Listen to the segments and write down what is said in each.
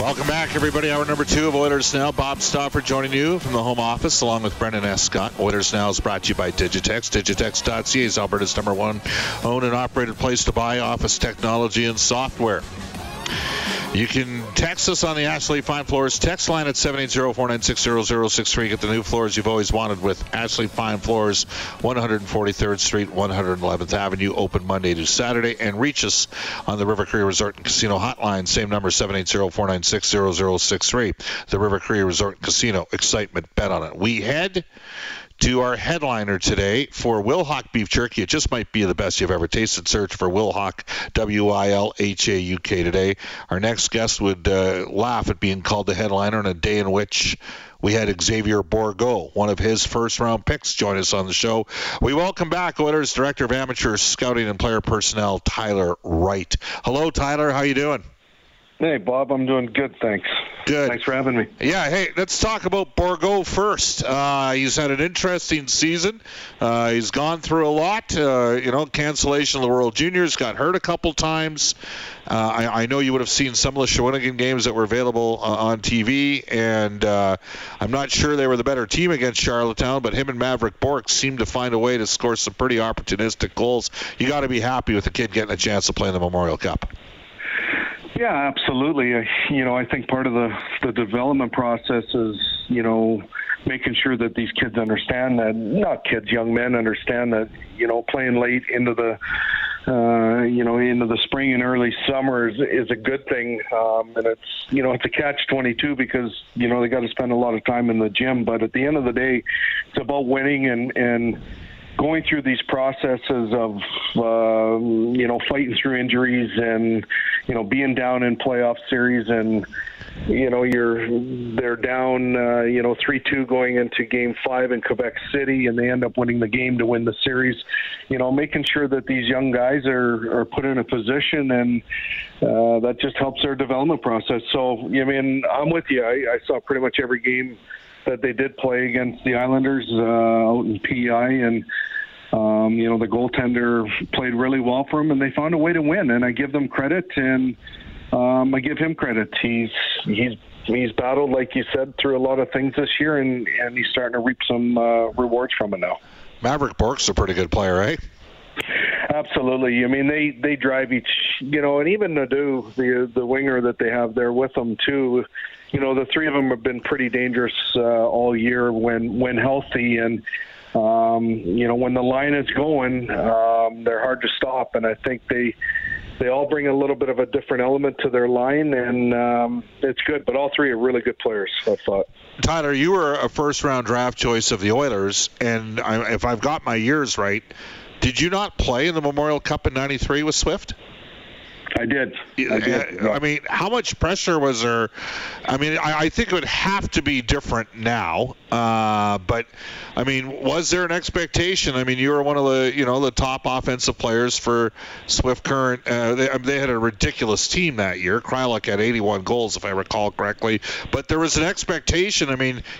Welcome back, everybody. Hour number two of Oilers Now. Bob Stauffer joining you from the home office along with Brendan Escott. Oilers Now is brought to you by Digitex. Digitex.ca is Alberta's number one owned and operated place to buy office technology and software. You can text us on the Ashley Fine Floors text line at 780-496-0063. Get the new floors you've always wanted with Ashley Fine Floors, 143rd Street, 111th Avenue, open Monday to Saturday. And reach us on the River Cree Resort and Casino hotline, same number, 780-496-0063. The River Cree Resort and Casino, excitement, bet on it. We head to our headliner today for Wilhawk beef jerky. It just might be the best you've ever tasted. Search for Wilhawk, Wilhauk today. Our next guest would laugh at being called the headliner on a day in which we had Xavier Borgo, one of his first-round picks, join us on the show. We welcome back Oilers Director of Amateur Scouting and Player Personnel, Tyler Wright. Hello, Tyler. How you doing? Hey, Bob. I'm doing good, thanks. Good. Thanks for having me. Yeah, hey, let's talk about Borgo first. He's had an interesting season. He's gone through a lot. Cancellation of the World Juniors, got hurt a couple times. I know you would have seen some of the Shawinigan games that were available on TV, and I'm not sure they were the better team against Charlottetown, but him and Maverick Bork seemed to find a way to score some pretty opportunistic goals. You got to be happy with the kid getting a chance to play in the Memorial Cup. Yeah, absolutely. I think part of the development process is, making sure that these kids understand that, not kids, young men understand that, playing late into the, into the spring and early summer is a good thing. And it's a catch-22 because, they got to spend a lot of time in the gym. But at the end of the day, it's about winning and going through these processes of, fighting through injuries and, being down in playoff series and, they're down, 3-2 going into game 5 in Quebec City, and they end up winning the game to win the series. Making sure that these young guys are put in a position, and that just helps their development process. So, I'm with you. I saw pretty much every game that they did play against the Islanders out in PEI, and the goaltender played really well for them, and they found a way to win, and I give them credit, and I give him credit. He's battled, like you said, through a lot of things this year, and he's starting to reap some rewards from it now. Maverick Bork's a pretty good player, eh? Absolutely. They drive each, and even Nadeau, the winger that they have there with them too, the three of them have been pretty dangerous all year when healthy, and when the line is going, they're hard to stop. And I think they all bring a little bit of a different element to their line, and it's good. But all three are really good players, I thought. Tyler, you were a first-round draft choice of the Oilers, and if I've got my years right, did you not play in the Memorial Cup in '93 with Swift? I did. Yeah. How much pressure was there? I think it would have to be different now. But was there an expectation? You were one of the, the top offensive players for Swift Current. They had a ridiculous team that year. Kryluk had 81 goals, if I recall correctly. But there was an expectation.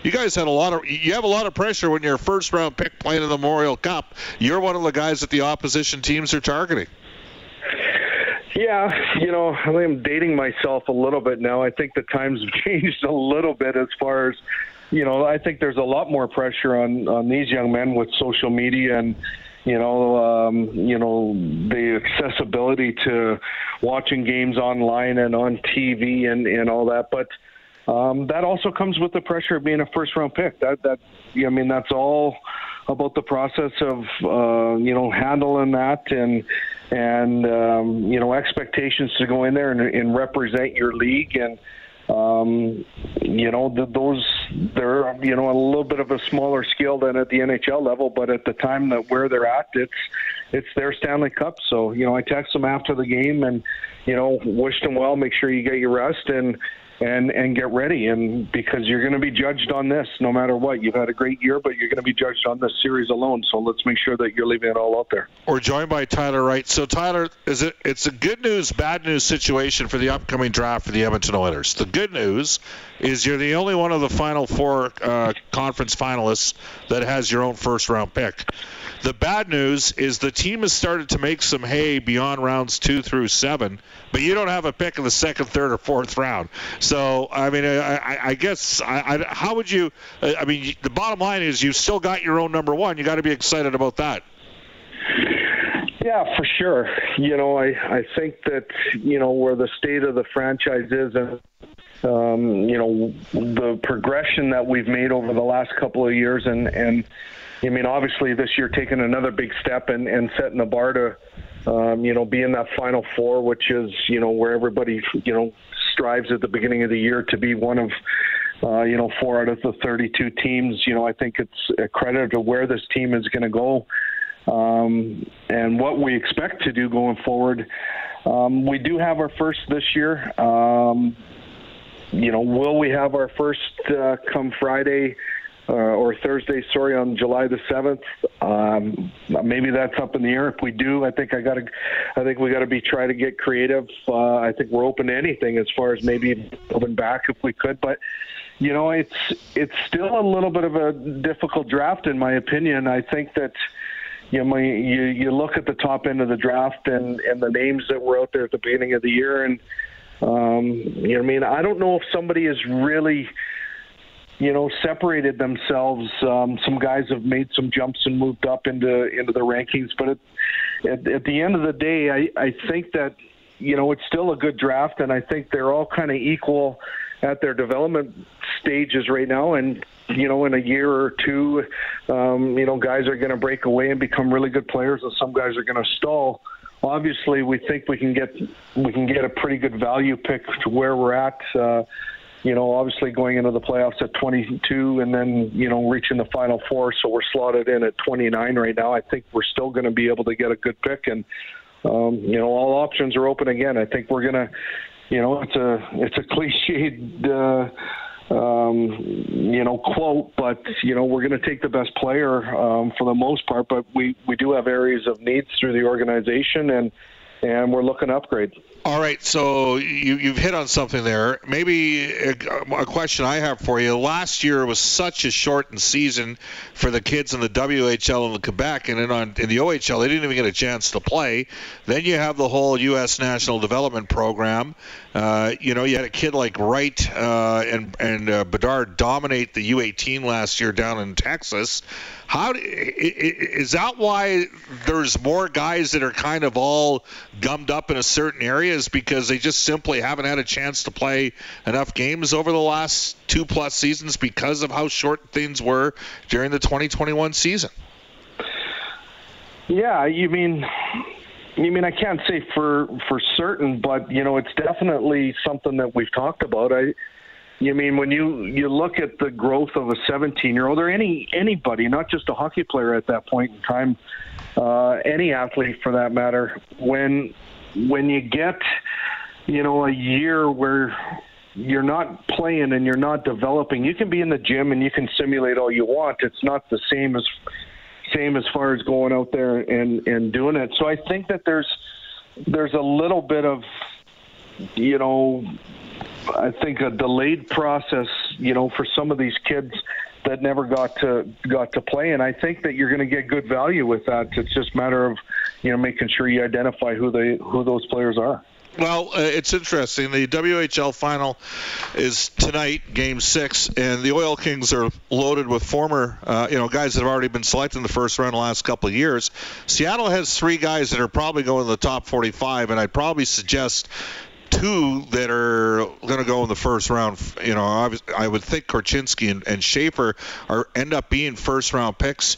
You guys had you have a lot of pressure when you're a first-round pick playing in the Memorial Cup. You're one of the guys that the opposition teams are targeting. Yeah, I'm dating myself a little bit now. I think the times have changed a little bit as far as, I think there's a lot more pressure on these young men with social media and, the accessibility to watching games online and on TV and all that. But That also comes with the pressure of being a first-round pick. That's all about the process of handling that and expectations to go in there and represent your league and. They're a little bit of a smaller scale than at the NHL level, but at the time that where they're at, it's their Stanley Cup. So, I text them after the game and, wished them well, make sure you get your rest and get ready. And because you're going to be judged on this, no matter what, you've had a great year, but you're going to be judged on this series alone. So let's make sure that you're leaving it all out there. We're joined by Tyler Wright. So Tyler, it's a good news, bad news situation for the upcoming draft for the Edmonton Oilers. The good news is you're the only one of the final four conference finalists that has your own first round pick. The bad news is the team has started to make some hay beyond rounds 2 through 7, but you don't have a pick in the second, third, or fourth round. So, the bottom line is you've still got your own number one. You got to be excited about that. Yeah, for sure. I think that, where the state of the franchise is and, the progression that we've made over the last couple of years and obviously this year taking another big step and setting the bar to, be in that Final Four, which is, where everybody, strives at the beginning of the year to be one of, 4 out of the 32 teams. I think it's a credit to where this team is going to go and what we expect to do going forward. We do have our first this year. Will we have our first come Friday? Or Thursday, on July the 7th. Maybe that's up in the air. If we do, I think we got to try to get creative. I think we're open to anything as far as maybe open back if we could. But it's still a little bit of a difficult draft in my opinion. I think that you look at the top end of the draft and the names that were out there at the beginning of the year, and I don't know if somebody is really. Separated themselves. Some guys have made some jumps and moved up into the rankings. But at the end of the day, I think that, it's still a good draft, and I think they're all kind of equal at their development stages right now. And, in a year or two, guys are going to break away and become really good players, and some guys are going to stall. Obviously, we think we can get a pretty good value pick to where we're at, obviously going into the playoffs at 22 and then, reaching the Final Four. So we're slotted in at 29 right now. I think we're still going to be able to get a good pick. And, all options are open again. I think we're going to, it's a cliched, quote, but, we're going to take the best player for the most part. But we do have areas of needs through the organization and we're looking to upgrade. All right, so you've hit on something there. Maybe a question I have for you. Last year was such a shortened season for the kids in the WHL and the Quebec, and in the OHL they didn't even get a chance to play. Then you have the whole U.S. National Development Program. You had a kid like Wright and Bedard dominate the U18 last year down in Texas. Is that why there's more guys that are kind of all gummed up in a certain area? Is because they just simply haven't had a chance to play enough games over the last 2+ seasons because of how short things were during the 2021 season? Yeah, I mean, I can't say for certain, but it's definitely something that we've talked about. When you look at the growth of a 17-year-old or anybody, not just a hockey player at that point in time, any athlete for that matter, when you get, a year where you're not playing and you're not developing, you can be in the gym and you can simulate all you want. It's not the same as far as going out there and doing it. So I think that there's a little bit of, I think a delayed process, for some of these kids that never got to play. And I think that you're going to get good value with that. It's just a matter of, making sure you identify who those players are. Well, it's interesting. The WHL final is tonight, Game 6, and the Oil Kings are loaded with former, guys that have already been selected in the first round the last couple of years. Seattle has 3 guys that are probably going to the top 45, and I'd probably suggest two that are going to go in the first round. You know, I would think Korchinski and Schaefer end up being first-round picks.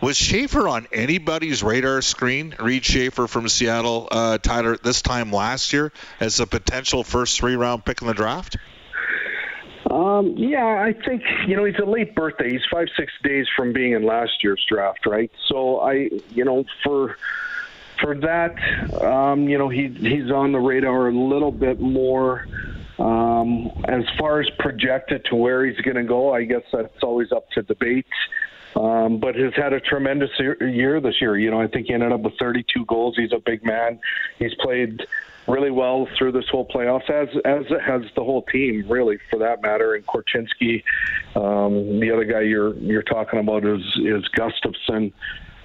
Was Schaefer on anybody's radar screen, Reed Schaefer from Seattle, Tyler, this time last year as a potential first three-round pick in the draft? Yeah, I think, you know, he's a late birthday. He's 5-6 days from being in last year's draft, right? So, for that, you know, he's on the radar a little bit more. As far as projected to where he's going to go, I guess that's always up to debate. But has had a tremendous year this year. You know, I think he ended up with 32 goals. He's a big man. He's played really well through this whole playoffs, as has the whole team, really, for that matter. And Korchinski, the other guy you're talking about is Gustafson.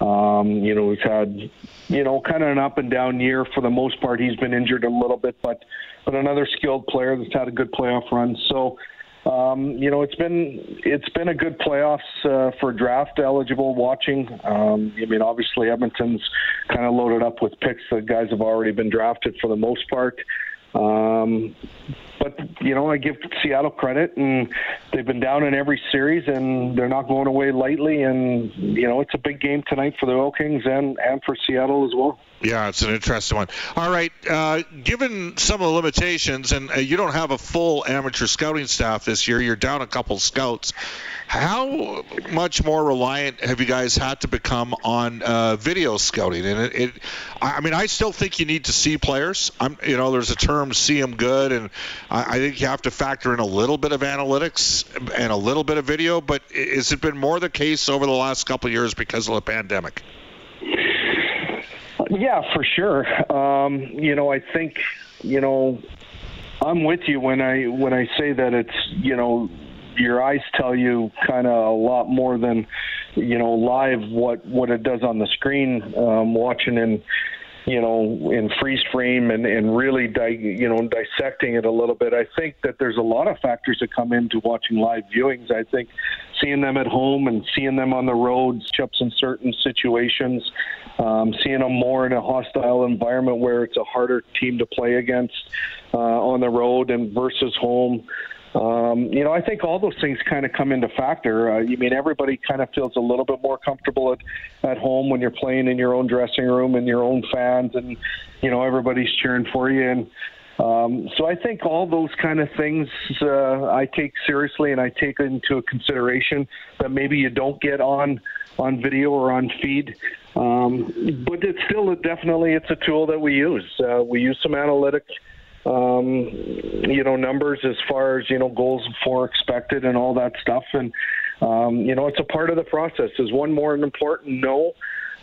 You know, he's had, you know, kind of an up and down year for the most part. He's been injured a little bit, but another skilled player that's had a good playoff run. So, you know, it's been a good playoffs for draft eligible watching. I mean, obviously Edmonton's kind of loaded up with picks. The guys have already been drafted for the most part. But, you know, I give Seattle credit, and they've been down in every series, and they're not going away lightly. And, you know, it's a big game tonight for the Oil Kings and for Seattle as well. Yeah, it's an interesting one. All right, given some of the limitations, and you don't have a full amateur scouting staff this year, you're down a couple scouts. How much more reliant have you guys had to become on video scouting? And I still think you need to see players. You know, there's a term, see them good, and I think you have to factor in a little bit of analytics and a little bit of video. But has it been more the case over the last couple of years because of the pandemic? Yeah, for sure. You know, I think, you know, I'm with you when I say that it's, you know, your eyes tell you kind of a lot more than, you know, live what it does on the screen, watching in, you know, in freeze frame and really, dissecting it a little bit. I think that there's a lot of factors that come into watching live viewings. I think seeing them at home and seeing them on the road, chips in certain situations, seeing them more in a hostile environment where it's a harder team to play against on the road and versus home. You know, I think all those things kind of come into factor. You mean everybody kind of feels a little bit more comfortable at home when you're playing in your own dressing room and your own fans, and, you know, everybody's cheering for you. And so I think all those kind of things I take seriously, and I take into consideration that maybe you don't get on video or on feed. But it's still it's a tool that we use. We use some analytics. You know, numbers as far as, you know, goals for expected and all that stuff. And, you know, it's a part of the process. Is one more important? No.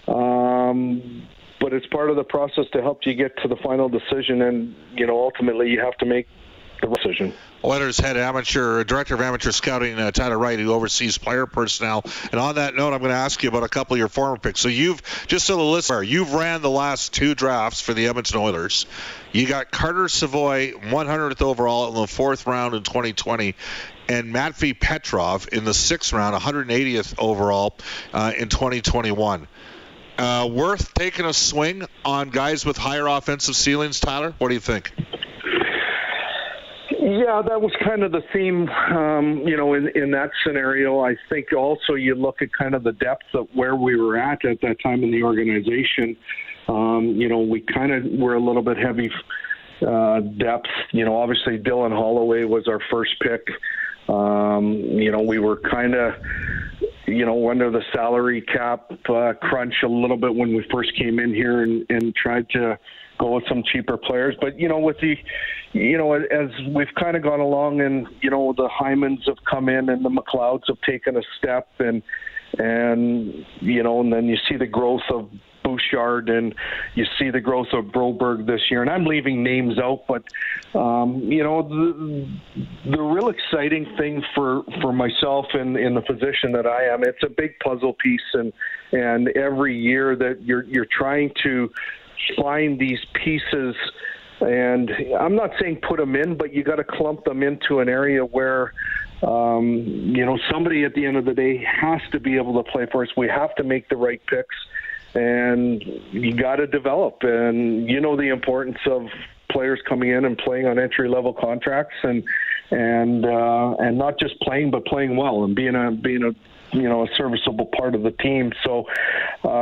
But it's part of the process to help you get to the final decision. And, you know, ultimately you have to make the decision. Letters head director of amateur scouting, Tyler Wright, who oversees player personnel. And on that note, I'm going to ask you about a couple of your former picks. So you've ran the last two drafts for the Edmonton Oilers. You got Carter Savoy, 100th overall in the fourth round in 2020, and Matvey Petrov in the sixth round, 180th overall in 2021. Worth taking a swing on guys with higher offensive ceilings, Tyler? What do you think? Yeah, that was kind of the theme, you know, in that scenario. I think also you look at kind of the depth of where we were at that time in the organization. You know, we kind of were a little bit heavy depth. You know, obviously Dylan Holloway was our first pick. You know, we were kind of, you know, under the salary cap crunch a little bit when we first came in here and tried to go with some cheaper players. But, you know, with the, you know, as we've kind of gone along and, you know, the Hymans have come in and the McLeods have taken a step and, you know, and then you see the growth of Bouchard and you see the growth of Broberg this year. And I'm leaving names out, but, you know, the real exciting thing for myself and in the position that I am, it's a big puzzle piece. And every year that you're trying to find these pieces, and I'm not saying put them in, but you got to clump them into an area where, you know, somebody at the end of the day has to be able to play for us. We have to make the right picks. And you got to develop, and you know the importance of players coming in and playing on entry-level contracts and not just playing, but playing well and being a you know, a serviceable part of the team. So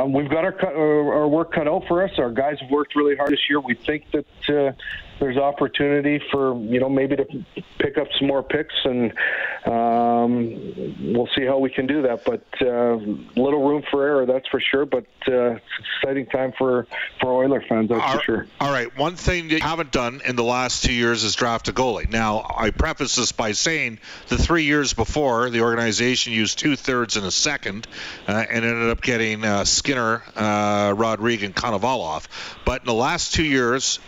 we've got our work cut out for us. Our guys have worked really hard this year. We think that there's opportunity for, you know, maybe to pick up some more picks, and we'll see how we can do that. But little room for error, that's for sure. But it's an exciting time for Oiler fans, for sure. All right, one thing that you haven't done in the last 2 years is draft a goalie. Now, I preface this by saying the 3 years before, the organization used two-thirds and a second and ended up getting Skinner, Rodriguez, and Konovalov. But in the last 2 years,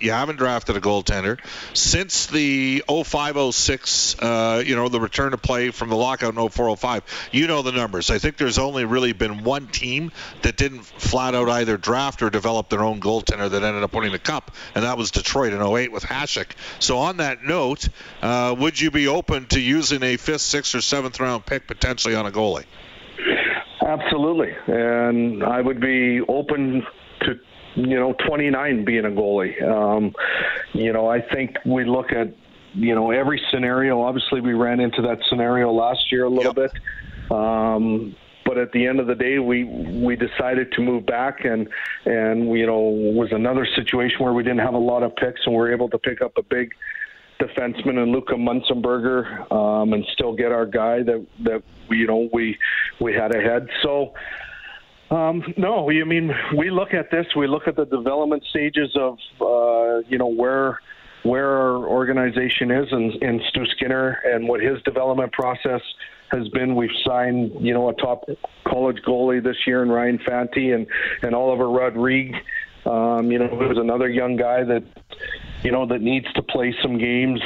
you haven't drafted a goaltender. Since the 05-06, you know, the return to play from the lockout in 04-05, you know the numbers. I think there's only really been one team that didn't flat out either draft or develop their own goaltender that ended up winning the cup, and that was Detroit in 08 with Hasek. So on that note, would you be open to using a 5th, 6th, or 7th round pick potentially on a goalie? Absolutely, and I would be open to, you know, 29 being a goalie. You know, I think we look at, you know, every scenario. Obviously, we ran into that scenario last year a little bit. But at the end of the day, we decided to move back, and you know, was another situation where we didn't have a lot of picks, and we were able to pick up a big defenseman and Luca Munzenberger, and still get our guy that you know, we had ahead. So. No, I mean, we look at this. We look at the development stages of, you know, where our organization is, and Stu Skinner and what his development process has been. We've signed, you know, a top college goalie this year in Ryan Fante and Oliver Rodriguez, you know, who's another young guy that, you know, that needs to play some games.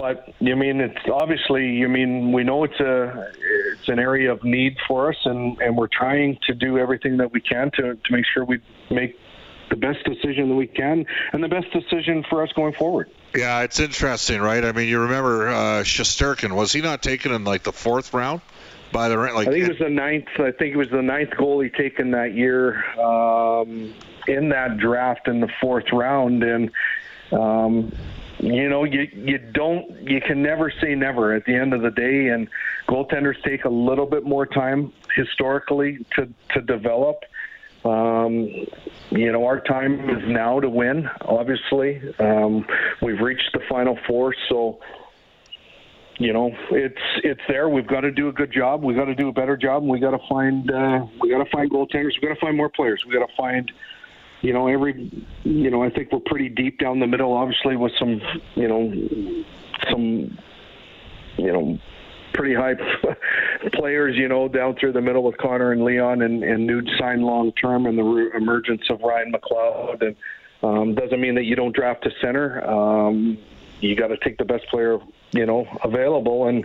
But I mean, it's obviously, I mean, we know it's an area of need for us, and we're trying to do everything that we can to make sure we make the best decision that we can, and the best decision for us going forward. Yeah, it's interesting, right? I mean, you remember Shesterkin, was he not taken in like the 4th round? By the I think it was the 9th. I think it was the 9th goalie taken that year in that draft in the 4th round, and. You know, you can never say never at the end of the day, and goaltenders take a little bit more time historically to develop. You know, our time is now to win, obviously. We've reached the Final Four, so, you know, it's there. We've got to do a good job. We've got to do a better job. We've got to find goaltenders. We've got to find more players. We've got to find... You know, I think we're pretty deep down the middle, obviously, with some pretty high players, you know, down through the middle with Connor and Leon and Nude signed long term, and the emergence of Ryan McLeod. And doesn't mean that you don't draft a center. You got to take the best player, you know, available, and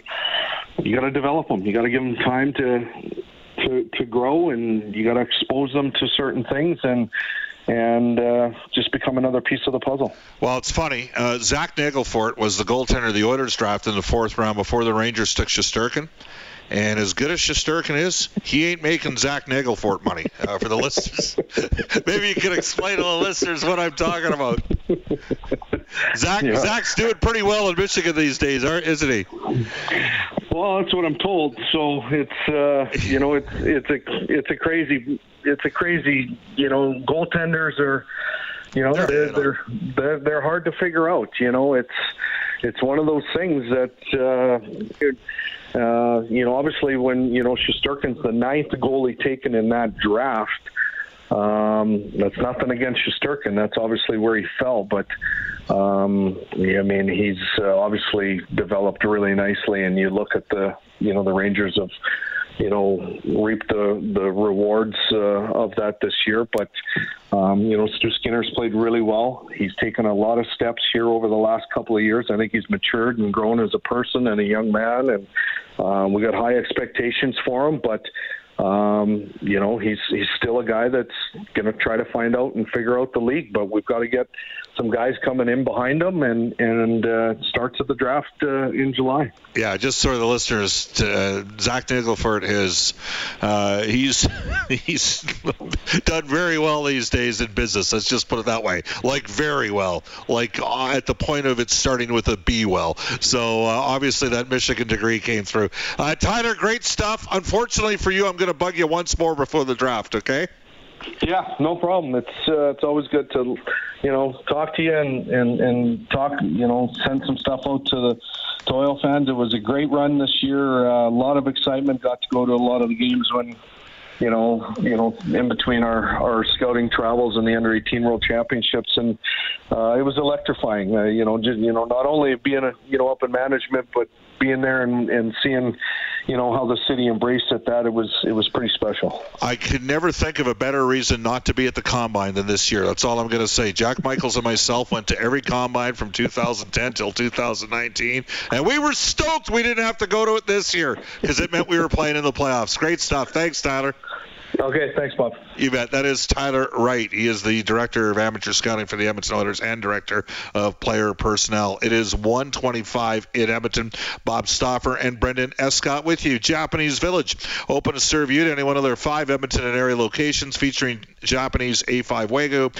you got to develop them. You got to give them time to grow, and you got to expose them to certain things, and just become another piece of the puzzle. Well, it's funny. Zach Nagelvoort was the goaltender of the Oilers draft in the 4th round before the Rangers took Shesterkin. And as good as Shesterkin is, he ain't making Zach Nagelvoort money for the listeners. Maybe you can explain to the listeners what I'm talking about. Zach's doing pretty well in Michigan these days, isn't he? Well, that's what I'm told. So it's you know, it's a crazy you know, goaltenders are, you know, they're hard to figure out. You know, it's one of those things that. You know, obviously, when, you know, Shesterkin's the 9th goalie taken in that draft, that's nothing against Shesterkin. That's obviously where he fell. But, I mean, he's obviously developed really nicely. And you look at the, you know, the Rangers have, you know, reaped the rewards of that this year. But, you know, Stu Skinner's played really well. He's taken a lot of steps here over the last couple of years. I think he's matured and grown as a person and a young man. And we got high expectations for him. But You know, he's still a guy that's going to try to find out and figure out the league, but we've got to get some guys coming in behind him, and starts at the draft in July. Yeah, just so the listeners, Zach Nagelvoort is he's done very well these days in business. Let's just put it that way, like very well, like at the point of it starting with a B. Well, so obviously that Michigan degree came through. Tyler, great stuff. Unfortunately for you, I'm going to bug you once more before the draft. Okay. Yeah, no problem. It's always good to, you know, talk to you and talk, you know, send some stuff out to the Oil fans. It was a great run this year. A lot of excitement. Got to go to a lot of the games when, you know, in between our scouting travels and the Under-18 World Championships, and it was electrifying. Just not only being up in management, but being there and seeing, you know, how the city embraced it. That it was pretty special. I could never think of a better reason not to be at the combine than this year. That's all I'm going to say. Jack Michaels and myself went to every combine from 2010 till 2019, and we were stoked we didn't have to go to it this year because it meant we were playing in the playoffs. Great stuff. Thanks, Tyler. Okay, thanks, Bob. You bet. That is Tyler Wright. He is the Director of Amateur Scouting for the Edmonton Oilers and Director of Player Personnel. It is 1:25 in Edmonton. Bob Stauffer and Brendan Escott with you. Japanese Village, open to serve you to any one of their 5 Edmonton and area locations, featuring Japanese A5 Wagyu.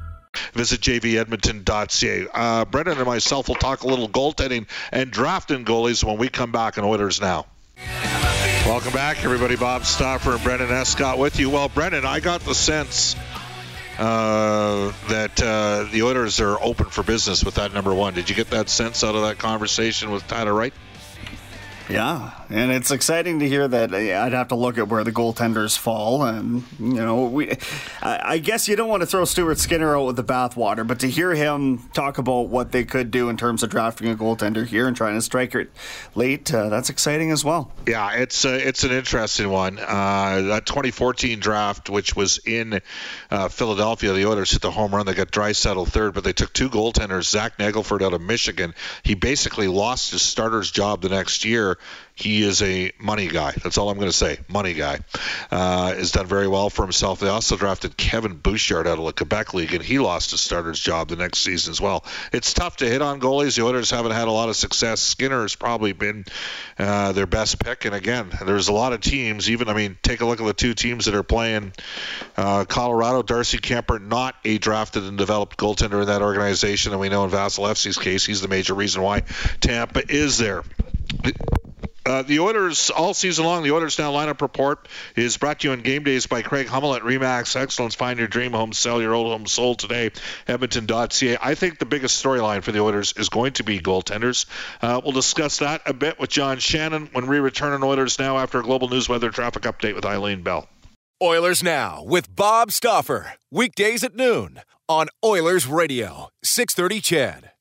Visit jvedmonton.ca. Brendan and myself will talk a little goaltending and drafting goalies when we come back on Oilers Now. Welcome back, everybody. Bob Stauffer and Brendan Escott with you. Well, Brendan, I got the sense that the Oilers are open for business with that number one. Did you get that sense out of that conversation with Tyler Wright? Yeah, and it's exciting to hear that. I'd have to look at where the goaltenders fall, and I guess you don't want to throw Stuart Skinner out with the bathwater, but to hear him talk about what they could do in terms of drafting a goaltender here and trying to strike it late, that's exciting as well. Yeah, it's an interesting one. That 2014 draft, which was in Philadelphia, the Oilers hit the home run. They got Draisaitl third, but they took two goaltenders. Zach Nagelvoort out of Michigan, he basically lost his starter's job the next year. He is a money guy. That's all I'm going to say. Money guy. Has done very well for himself. They also drafted Kevin Bouchard out of the Quebec League, and he lost his starter's job the next season as well. It's tough to hit on goalies. The Oilers haven't had a lot of success. Skinner has probably been their best pick. And again, there's a lot of teams. Take a look at the two teams that are playing Colorado. Darcy Kemper, not a drafted and developed goaltender in that organization. And we know in Vasilevsky's case, he's the major reason why Tampa is there. The Oilers, all season long, the Oilers Now lineup report is brought to you on game days by Craig Hummel at RE/MAX Excellence. Find your dream home, sell your old home, sold today, Edmonton.ca. I think the biggest storyline for the Oilers is going to be goaltenders. We'll discuss that a bit with John Shannon when we return on Oilers Now after a global news weather traffic update with Eileen Bell. Oilers Now with Bob Stauffer, weekdays at noon on Oilers Radio, 630 CHED.